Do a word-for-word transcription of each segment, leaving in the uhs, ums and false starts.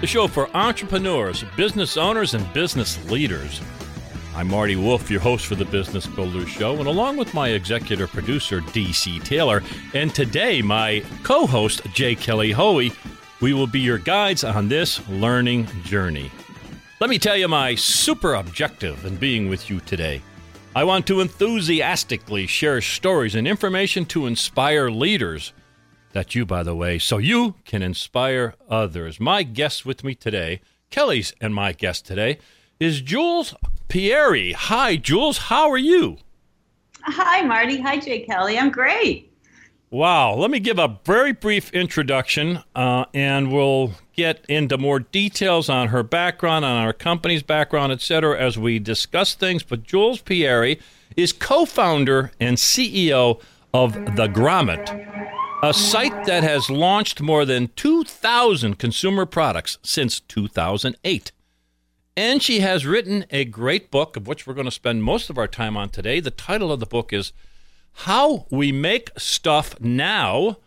the show for entrepreneurs, business owners, and business leaders. I'm Marty Wolf, your host for the Business Builders Show, and along with my executive producer, D C. Taylor, and today my co-host, J. Kelly Hoey, we will be your guides on this learning journey. Let me tell you my super objective in being with you today. I want to enthusiastically share stories and information to inspire leaders. That's you, by the way, so you can inspire others. My guest with me today, Kelly's and my guest today, is Jules Pieri. Hi, Jules. How are you? Hi, Marty. Hi, J. Kelly. I'm great. Wow. Let me give a very brief introduction, uh, and we'll get into more details on her background, on our company's background, et cetera, as we discuss things. But Jules Pieri is co-founder and C E O of The Grommet, a site that has launched more than two thousand consumer products since two thousand eight. And she has written a great book, of which we're going to spend most of our time on today. The title of the book is How We Make Stuff Now,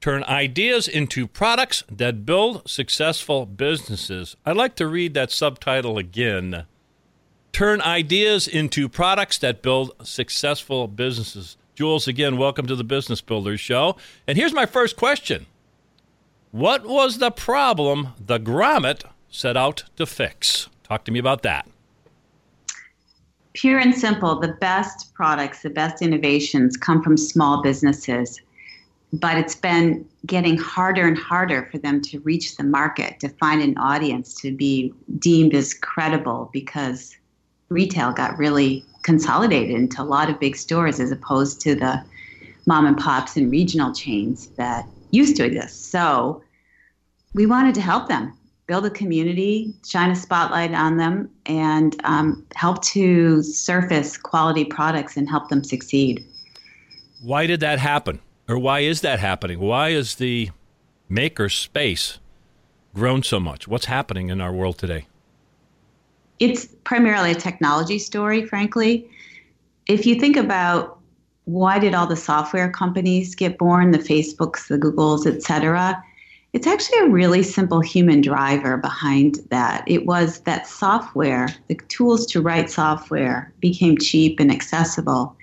Turn Ideas into Products That Build Successful Businesses. I'd like to read that subtitle again. Turn Ideas into Products That Build Successful Businesses. Jules, again, welcome to the Business Builders Show. And here's my first question. What was the problem the Grommet set out to fix? Talk to me about that. Pure and simple, the best products, the best innovations come from small businesses. But it's been getting harder and harder for them to reach the market, to find an audience, to be deemed as credible, because retail got really consolidated into a lot of big stores as opposed to the mom and pops and regional chains that used to exist. So we wanted to help them build a community, shine a spotlight on them, and um, help to surface quality products and help them succeed. Why did that happen? Or why is that happening? Why is the maker space grown so much? What's happening in our world today? It's primarily a technology story, frankly. If you think about why did all the software companies get born, the Facebooks, the Googles, et cetera, it's actually a really simple human driver behind that. It was that software, the tools to write software became cheap and accessible,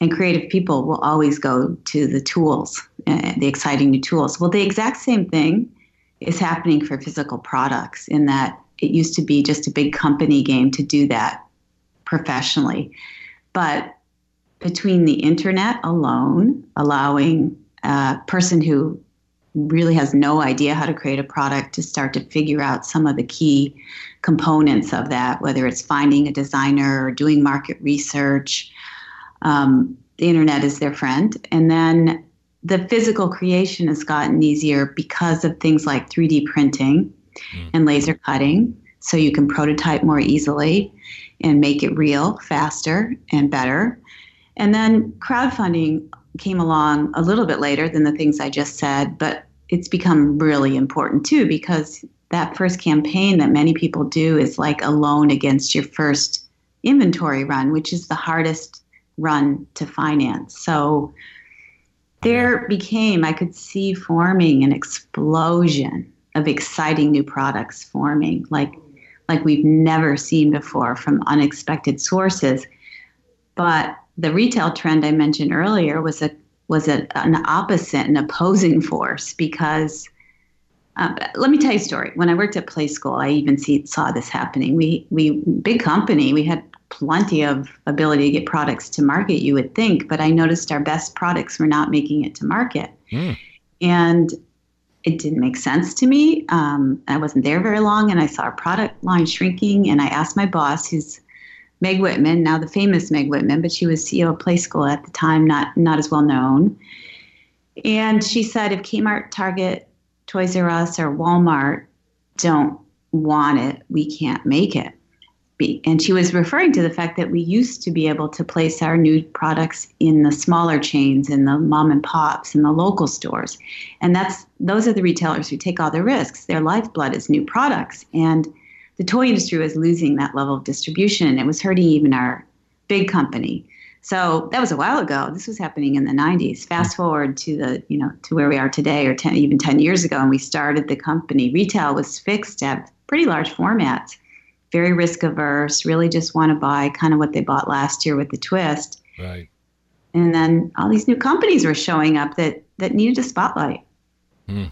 and creative people will always go to the tools, uh, the exciting new tools. Well, the exact same thing is happening for physical products in that it used to be just a big company game to do that professionally. But between the internet alone, allowing a person who really has no idea how to create a product to start to figure out some of the key components of that, whether it's finding a designer or doing market research, um, the internet is their friend. And then the physical creation has gotten easier because of things like three D printing and laser cutting, so you can prototype more easily and make it real faster and better. And then crowdfunding came along a little bit later than the things I just said, but it's become really important too, because that first campaign that many people do is like a loan against your first inventory run, which is the hardest run to finance. So there became, I could see forming an explosion of exciting new products forming like like we've never seen before from unexpected sources. But the retail trend I mentioned earlier was a was a, an opposite, an opposing force, because uh, let me tell you a story. When I worked at Play School, I even see, saw this happening. We, we big company, we had plenty of ability to get products to market, you would think, but I noticed our best products were not making it to market. Mm. And it didn't make sense to me. Um, I wasn't there very long, and I saw our product line shrinking, and I asked my boss, who's Meg Whitman, now the famous Meg Whitman, but she was C E O of Play School at the time, not not as well known. And she said, if Kmart, Target, Toys R Us, or Walmart don't want it, we can't make it. speak. And she was referring to the fact that we used to be able to place our new products in the smaller chains, in the mom and pops, in the local stores. And that's those are the retailers who take all the risks. Their lifeblood is new products. And the toy industry was losing that level of distribution. It was hurting even our big company. So that was a while ago. This was happening in the nineties. Fast forward to the, you know, to where we are today, or ten, even ten years ago, and we started the company. Retail was fixed at pretty large formats, very risk averse. Really, just want to buy kind of what they bought last year with the twist. Right. And then all these new companies were showing up that that needed a spotlight. Mm.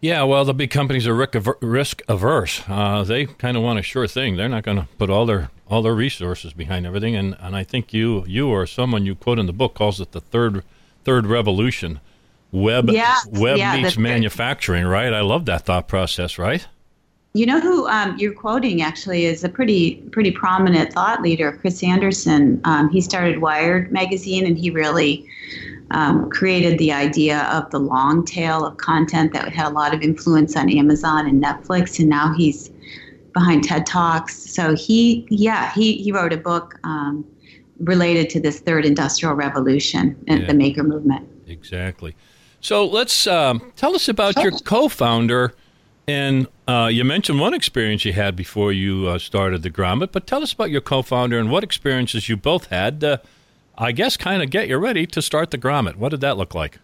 Yeah, well, the big companies are risk averse. Uh, they kind of want a sure thing. They're not going to put all their all their resources behind everything. And, and I think you you or someone you quote in the book calls it the third third revolution, web yeah, web yeah, meets manufacturing. Right? I love that thought process. Right? You know who um, you're quoting actually is a pretty pretty prominent thought leader, Chris Anderson. Um, he started Wired magazine, and he really. Um, created the idea of the long tail of content that had a lot of influence on Amazon and Netflix, and now he's behind TED Talks. So he, yeah, he, he wrote a book um, related to this third industrial revolution and yeah. the maker movement. Exactly. So let's um, tell us about sure. your co-founder, and uh, you mentioned one experience you had before you uh, started The Grommet, but tell us about your co-founder and what experiences you both had uh, I guess, kind of get you ready to start The Grommet. What did that look like?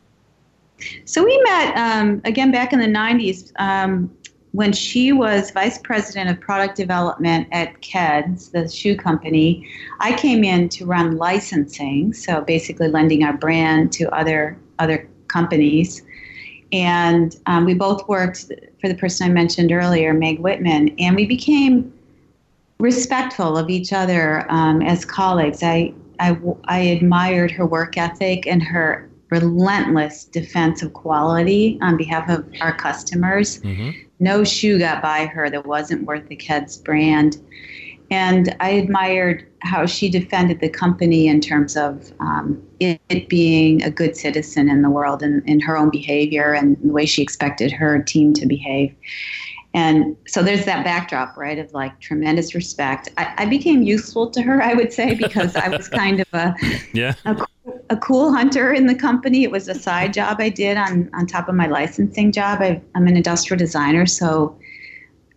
So we met, um, again, back in the nineties um, when she was vice president of product development at Keds, the shoe company. I came in to run licensing, so basically lending our brand to other other companies. And um, we both worked for the person I mentioned earlier, Meg Whitman, and we became respectful of each other um, as colleagues. I I, I admired her work ethic and her relentless defense of quality on behalf of our customers. Mm-hmm. No shoe got by her that wasn't worth the Keds brand. And I admired how she defended the company in terms of um, it, it being a good citizen in the world and in her own behavior and the way she expected her team to behave. And so there's that backdrop, right, of like tremendous respect. I, I became useful to her, I would say, because I was kind of a, yeah. a a cool hunter in the company. It was a side job I did on, on top of my licensing job. I, I'm an industrial designer, so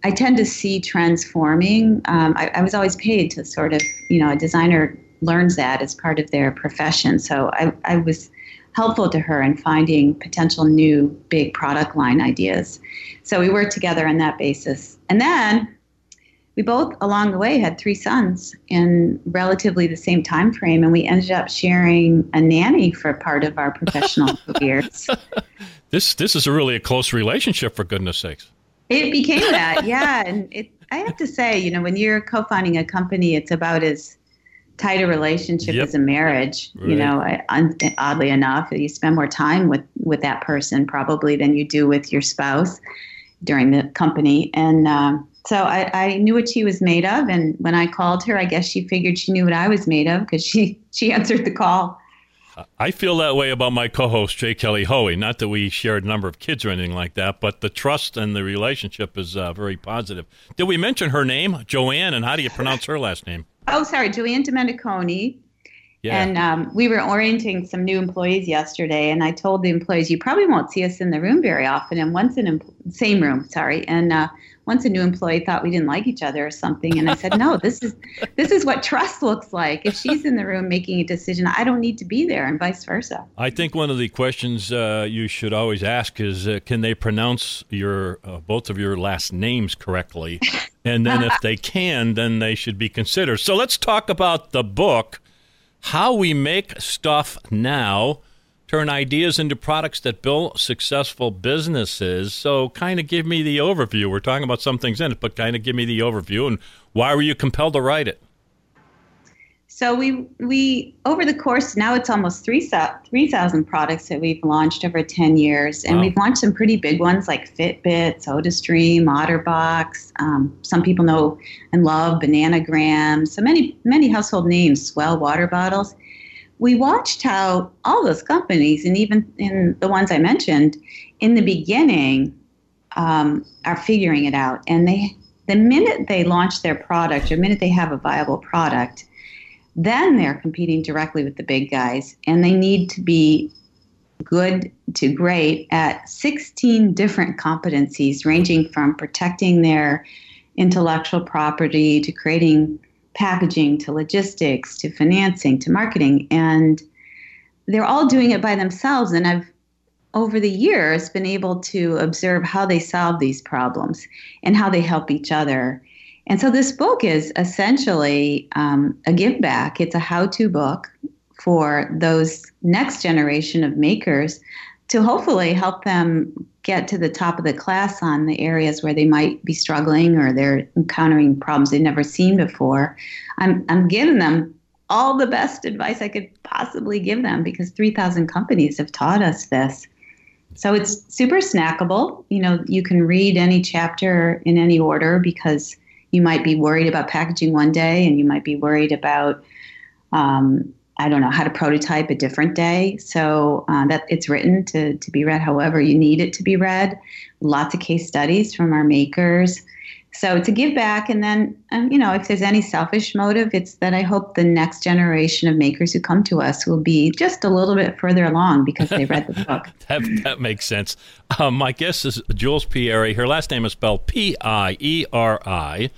I tend to see trends forming. Um, I, I was always paid to sort of, you know, a designer learns that as part of their profession. So I, I was helpful to her in finding potential new big product line ideas. So we worked together on that basis. And then we both along the way had three sons in relatively the same time frame, and we ended up sharing a nanny for part of our professional careers. This this is a really a close relationship, for goodness sakes. It became that, yeah. And it, I have to say, you know, when you're co-founding a company, it's about as tighter relationship yep. as a marriage, right. you know, I, un, oddly enough, you spend more time with, with that person probably than you do with your spouse during the company. And um, so I, I knew what she was made of. And when I called her, I guess she figured she knew what I was made of because she, she answered the call. I feel that way about my co-host, J. Kelly Hoey. Not that we shared a number of kids or anything like that, but the trust and the relationship is uh, very positive. Did we mention her name, Joanne, and how do you pronounce her last name? Oh, sorry, Joanne Domeniconi. Yeah. And um, we were orienting some new employees yesterday, and I told the employees, you probably won't see us in the room very often. And once an em- same room, sorry. And uh, once a new employee thought we didn't like each other or something, and I said, no, this is this is what trust looks like. If she's in the room making a decision, I don't need to be there, and vice versa. I think one of the questions uh, you should always ask is, uh, can they pronounce your uh, both of your last names correctly? And then if they can, then they should be considered. So let's talk about the book, How We Make Stuff Now, Turn Ideas into Products That Build Successful Businesses. So kind of give me the overview. We're talking about some things in it, but kind of give me the overview. And why were you compelled to write it? So we, we over the course, now it's almost three thousand products that we've launched over ten years. And wow. We've launched some pretty big ones like Fitbit, SodaStream, OtterBox. Um, some people know and love Bananagram. So many, many household names, Swell Water Bottles. We watched how all those companies, and even in the ones I mentioned, in the beginning um, are figuring it out. And they The minute they launch their product, or the minute they have a viable product, then they're competing directly with the big guys, and they need to be good to great at sixteen different competencies, ranging from protecting their intellectual property to creating packaging to logistics to financing to marketing. And they're all doing it by themselves. And I've, over the years, been able to observe how they solve these problems and how they help each other. And so this book is essentially um, a give back. It's a how-to book for those next generation of makers to hopefully help them get to the top of the class on the areas where they might be struggling or they're encountering problems they've never seen before. I'm, I'm giving them all the best advice I could possibly give them because three thousand companies have taught us this. So it's super snackable. You know, you can read any chapter in any order because you might be worried about packaging one day and you might be worried about, um, I don't know, how to prototype a different day. So uh, that it's written to, to be read however you need it to be read. Lots of case studies from our makers. So to give back, and then, um, you know, if there's any selfish motive, it's that I hope the next generation of makers who come to us will be just a little bit further along because they read the book. that, that makes sense. Um, my guest is Jules Pieri. Her last name is spelled P I E R I.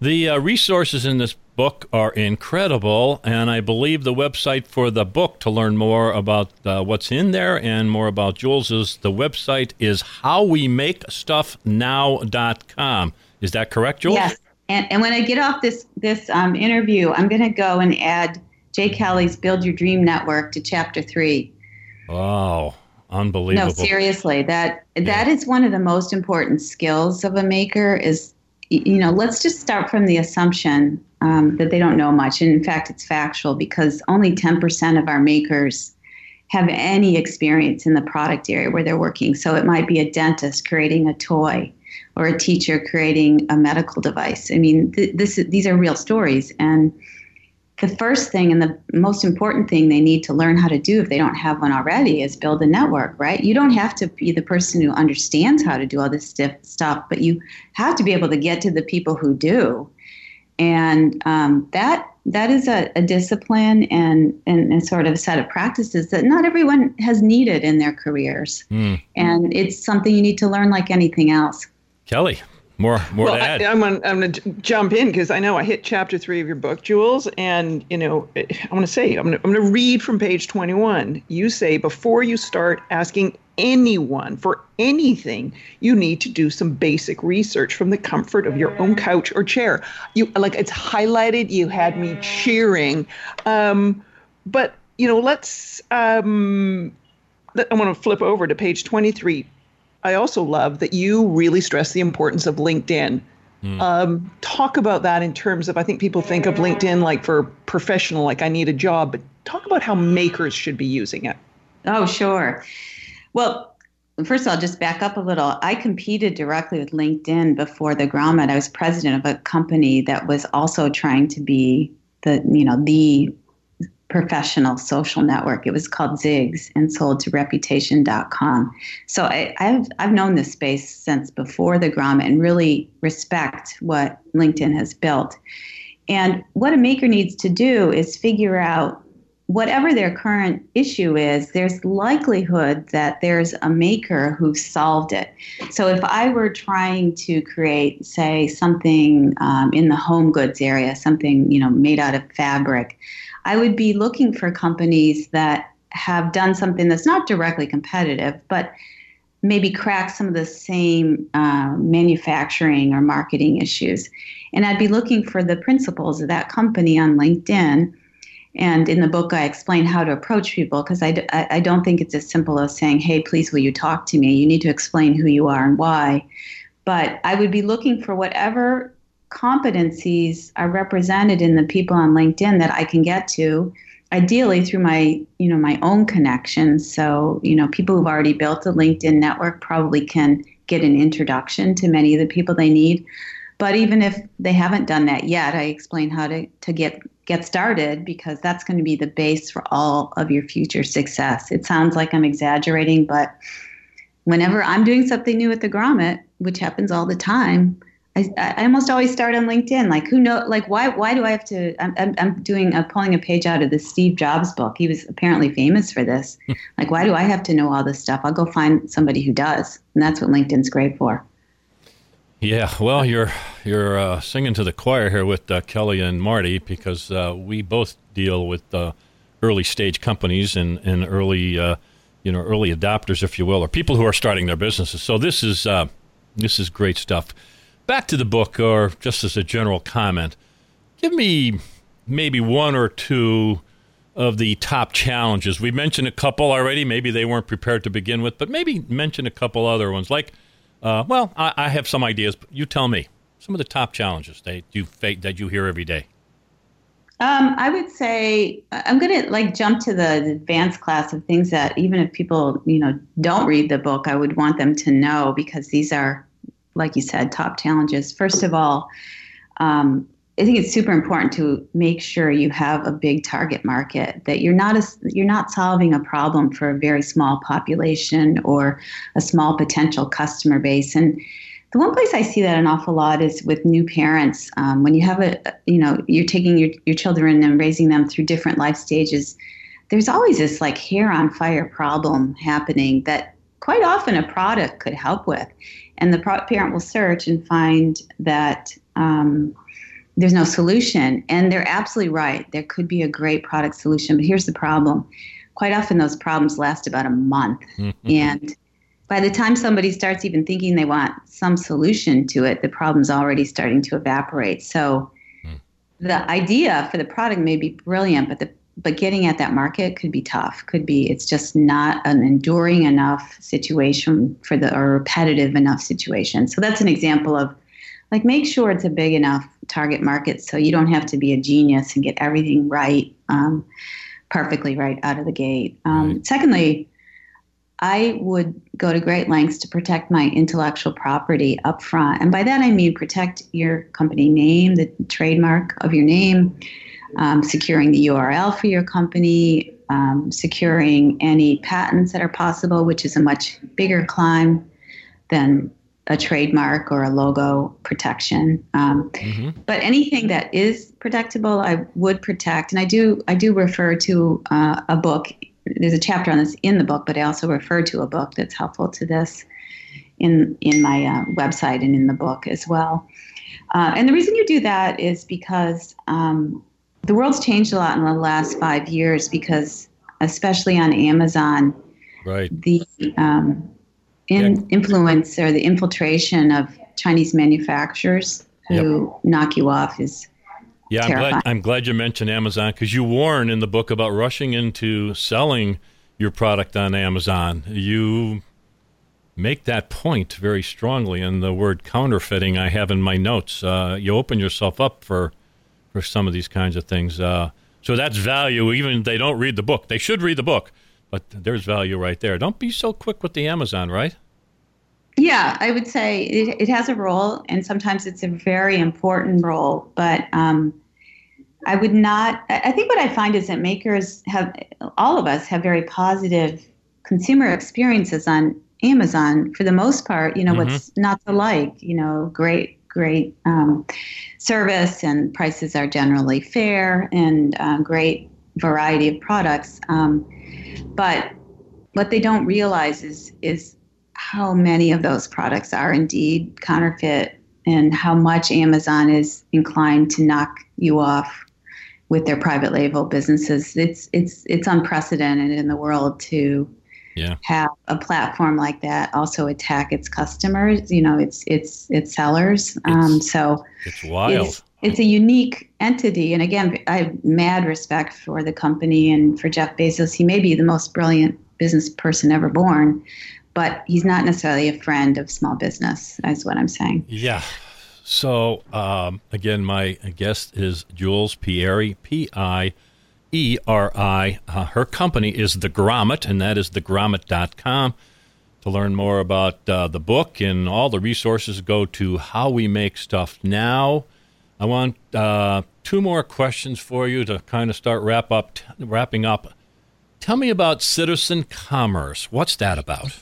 The uh, resources in this book are incredible, and I believe the website for the book to learn more about uh, what's in there and more about Jules is the website is how we make stuff now dot com. Is that correct, Jules? Yes. And, and when I get off this this um, interview, I'm going to go and add J. Kelly's Build Your Dream Network to Chapter Three. Wow, unbelievable! No, seriously, that that yeah. is one of the most important skills of a maker. Is you know, let's just start from the assumption um, that they don't know much, and in fact, it's factual because only ten percent of our makers have any experience in the product area where they're working. So it might be a dentist creating a toy, or a teacher creating a medical device. I mean, th- this these are real stories. And the first thing and the most important thing they need to learn how to do if they don't have one already is build a network, right? You don't have to be the person who understands how to do all this stiff stuff, but you have to be able to get to the people who do. And um, that that is a, a discipline and, and, and sort of a set of practices that not everyone has needed in their careers. Mm. And it's something you need to learn like anything else. Kelly, more more well, to add. I, I'm going I'm to jump in because I know I hit chapter three of your book, Jules, and you know I want to say I'm going I'm to read from page twenty-one. You say before you start asking anyone for anything, you need to do some basic research from the comfort of your own couch or chair. You like it's highlighted. You had me cheering, um, but you know let's. Um, I want to flip over to page twenty-three. I also love that you really stress the importance of LinkedIn. Mm. Um, talk about that in terms of, I think people think of LinkedIn like for professional, like I need a job, but talk about how makers should be using it. Oh, sure. Well, first of all, just back up a little. I competed directly with LinkedIn before The Grommet. I was president of a company that was also trying to be the, you know, the professional social network. It was called Ziggs and sold to reputation dot com. So I, I've I've known this space since before The Grommet and really respect what LinkedIn has built. And what a maker needs to do is figure out whatever their current issue is, there's likelihood that there's a maker who solved it. So if I were trying to create, say, something um, in the home goods area, something you know made out of fabric, I would be looking for companies that have done something that's not directly competitive, but maybe crack some of the same uh, manufacturing or marketing issues. And I'd be looking for the principles of that company on LinkedIn. And in the book, I explain how to approach people because I, d- I don't think it's as simple as saying, hey, please, will you talk to me? You need to explain who you are and why. But I would be looking for whatever competencies are represented in the people on LinkedIn that I can get to, ideally through my, you know, my own connections. So, you know, people who've already built a LinkedIn network probably can get an introduction to many of the people they need. But even if they haven't done that yet, I explain how to, to get get started because that's going to be the base for all of your future success. It sounds like I'm exaggerating, but whenever I'm doing something new at The Grommet, which happens all the time, I, I almost always start on LinkedIn. Like, who know? Like, why? Why do I have to? I'm, I'm, I'm doing. I'm pulling a page out of the Steve Jobs book. He was apparently famous for this. Like, why do I have to know all this stuff? I'll go find somebody who does, and that's what LinkedIn's great for. Yeah, well, you're you're uh, singing to the choir here with uh, Kelly and Marty, because uh, we both deal with uh, early stage companies and and early, uh, you know, early adopters, if you will, or people who are starting their businesses. So this is uh, this is great stuff. Back to the book, or just as a general comment, give me maybe one or two of the top challenges. We mentioned a couple already. Maybe they weren't prepared to begin with, but maybe mention a couple other ones. Like, uh, well, I, I have some ideas, but you tell me some of the top challenges that you, that you hear every day. Um, I would say I'm going to like jump to the advanced class of things that even if people, you know, don't read the book, I would want them to know, because these are, like you said, top challenges. First of all, um, I think it's super important to make sure you have a big target market, that you're not a, you're not solving a problem for a very small population or a small potential customer base. And the one place I see that an awful lot is with new parents. Um, when you have a, you know, you're taking your, your children and raising them through different life stages, there's always this like hair on fire problem happening that quite often a product could help with. And the parent will search and find that um, there's no solution. And they're absolutely right. There could be a great product solution. But here's the problem. Quite often those problems last about a month. Mm-hmm. And by the time somebody starts even thinking they want some solution to it, the problem's already starting to evaporate. So mm. the idea for the product may be brilliant, but the But getting at that market could be tough. Could be it's just not an enduring enough situation for the or repetitive enough situation. So that's an example of, like, make sure it's a big enough target market so you don't have to be a genius and get everything right, um, perfectly right out of the gate. Um, right. Secondly, I would go to great lengths to protect my intellectual property up front, and by that I mean protect your company name, the trademark of your name. Um, securing the U R L for your company, um, securing any patents that are possible, which is a much bigger climb than a trademark or a logo protection. Um, mm-hmm. But anything that is protectable, I would protect. And I do, I do refer to uh, a book. There's a chapter on this in the book, but I also refer to a book that's helpful to this in in my uh, website and in the book as well. Uh, and the reason you do that is because Um, the world's changed a lot in the last five years because, especially on Amazon, right. the um, in, yeah. influence or the infiltration of Chinese manufacturers who yep. knock you off is yeah, terrifying. I'm glad, I'm glad you mentioned Amazon, because you warn in the book about rushing into selling your product on Amazon. You make that point very strongly, and the word counterfeiting I have in my notes. Uh, you open yourself up for... for some of these kinds of things. Uh, so that's value, even if they don't read the book. They should read the book, but there's value right there. Don't be so quick with the Amazon, right? Yeah, I would say it, it has a role, and sometimes it's a very important role. But um, I would not – I think what I find is that makers have – all of us have very positive consumer experiences on Amazon for the most part. You know, mm-hmm. what's not to like, you know, great – great um, service, and prices are generally fair, and uh, great variety of products. Um, but what they don't realize is is how many of those products are indeed counterfeit, and how much Amazon is inclined to knock you off with their private label businesses. It's it's it's unprecedented in the world to yeah. have a platform like that also attack its customers, you know, its its its sellers. Um, it's, so it's wild. It's, it's a unique entity. And again, I have mad respect for the company and for Jeff Bezos. He may be the most brilliant business person ever born, but he's not necessarily a friend of small business, is what I'm saying. Yeah. So um, again, my guest is Jules Pieri, P I E R I. Uh, her company is The Grommet, and that is the grommet dot com. To learn more about uh, the book and all the resources, go to How We Make Stuff Now. I want uh, two more questions for you to kind of start wrap up, t- wrapping up. Tell me about citizen commerce. What's that about?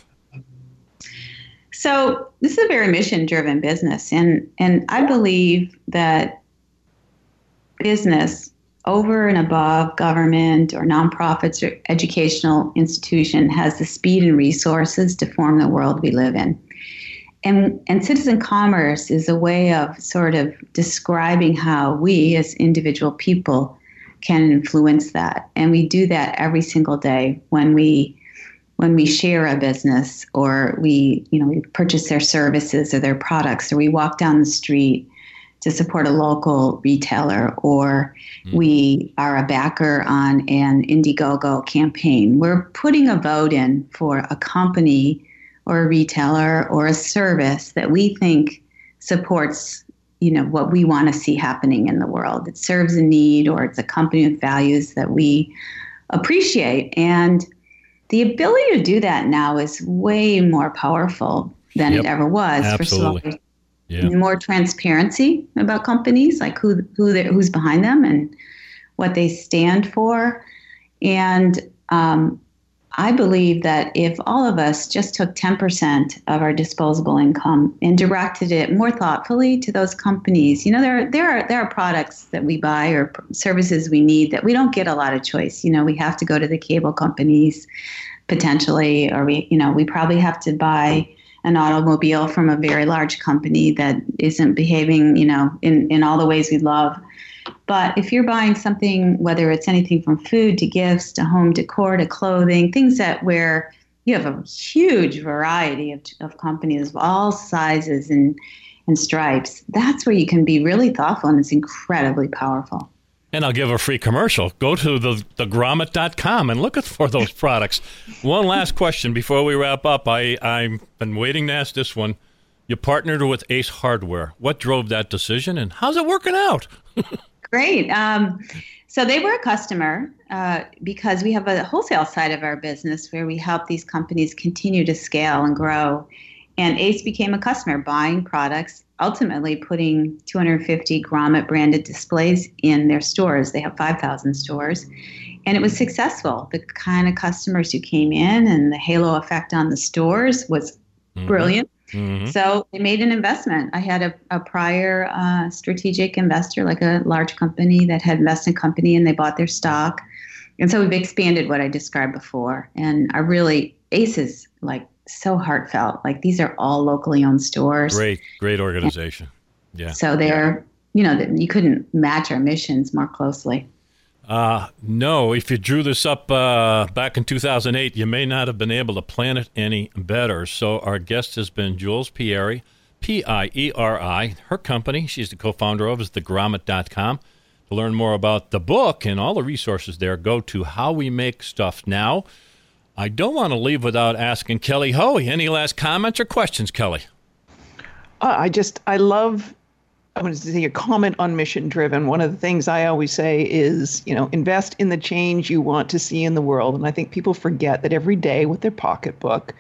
So this is a very mission-driven business, and, and I believe that business over and above government or nonprofits or educational institution has the speed and resources to form the world we live in. And, and citizen commerce is a way of sort of describing how we as individual people can influence that. And we do that every single day when we when we share a business, or we, you know, we purchase their services or their products, or we walk down the street to support a local retailer, or mm. we are a backer on an Indiegogo campaign. We're putting a vote in for a company or a retailer or a service that we think supports, you know, what we want to see happening in the world. It serves a need, or it's a company with values that we appreciate. And the ability to do that now is way more powerful than yep. it ever was. Absolutely. First of all, yeah. more transparency about companies, like who who who's behind them and what they stand for. And um, I believe that if all of us just took ten percent of our disposable income and directed it more thoughtfully to those companies, you know, there there are there are products that we buy or services we need that we don't get a lot of choice. You know, we have to go to the cable companies potentially, or we, you know, we probably have to buy an automobile from a very large company that isn't behaving, you know, in, in all the ways we love. But if you're buying something, whether it's anything from food to gifts to home decor to clothing, things that where you have a huge variety of, of companies of all sizes and, and stripes, that's where you can be really thoughtful, and it's incredibly powerful. And I'll give a free commercial. Go to the, the grommet dot com and look for those products. One last question before we wrap up. I, I've been waiting to ask this one. You partnered with Ace Hardware. What drove that decision, and how's it working out? Great. Um, so they were a customer uh, because we have a wholesale side of our business where we help these companies continue to scale and grow. And Ace became a customer, buying products, ultimately putting two hundred fifty Grommet branded displays in their stores. They have five thousand stores. And it was successful. The kind of customers who came in and the halo effect on the stores was mm-hmm. brilliant. Mm-hmm. So they made an investment. I had a, a prior uh, strategic investor, like a large company that had invested in a company, and they bought their stock. And so we've expanded what I described before. And I really, Ace is like, so heartfelt. Like, these are all locally owned stores. Great, great organization. Yeah. So they're, you know, you couldn't match our missions more closely. Uh, no, if you drew this up uh, back in two thousand eight, you may not have been able to plan it any better. So our guest has been Jules Pieri, P I E R I. Her company, she's the co-founder of, is the grommet dot com. To learn more about the book and all the resources there, go to How We Make Stuff Now. I don't want to leave without asking Kelly Hoey. Any last comments or questions, Kelly? Uh, I just, I love, I wanted to say a comment on mission driven. One of the things I always say is, you know, invest in the change you want to see in the world. And I think people forget that every day with their pocketbook,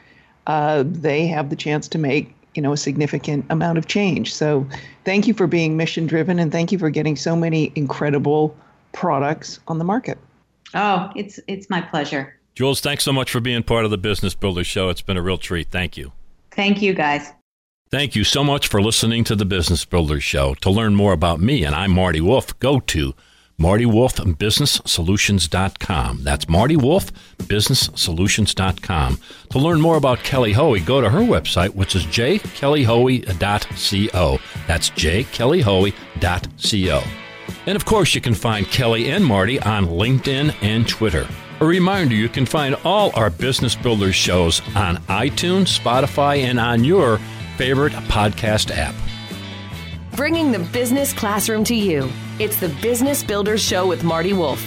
uh, they have the chance to make, you know, a significant amount of change. So thank you for being mission driven, and thank you for getting so many incredible products on the market. Oh, it's it's my pleasure. Jules, thanks so much for being part of the Business Builders Show. It's been a real treat. Thank you. Thank you, guys. Thank you so much for listening to the Business Builders Show. To learn more about me, and I'm Marty Wolf, go to marty wolf business solutions dot com. That's marty wolf business solutions dot com. To learn more about Kelly Hoey, go to her website, which is j kelly hoey dot co. That's j kelly hoey dot co. And, of course, you can find Kelly and Marty on LinkedIn and Twitter. A reminder, you can find all our Business Builders shows on iTunes, Spotify, and on your favorite podcast app. Bringing the business classroom to you, it's the Business Builders Show with Marty Wolf.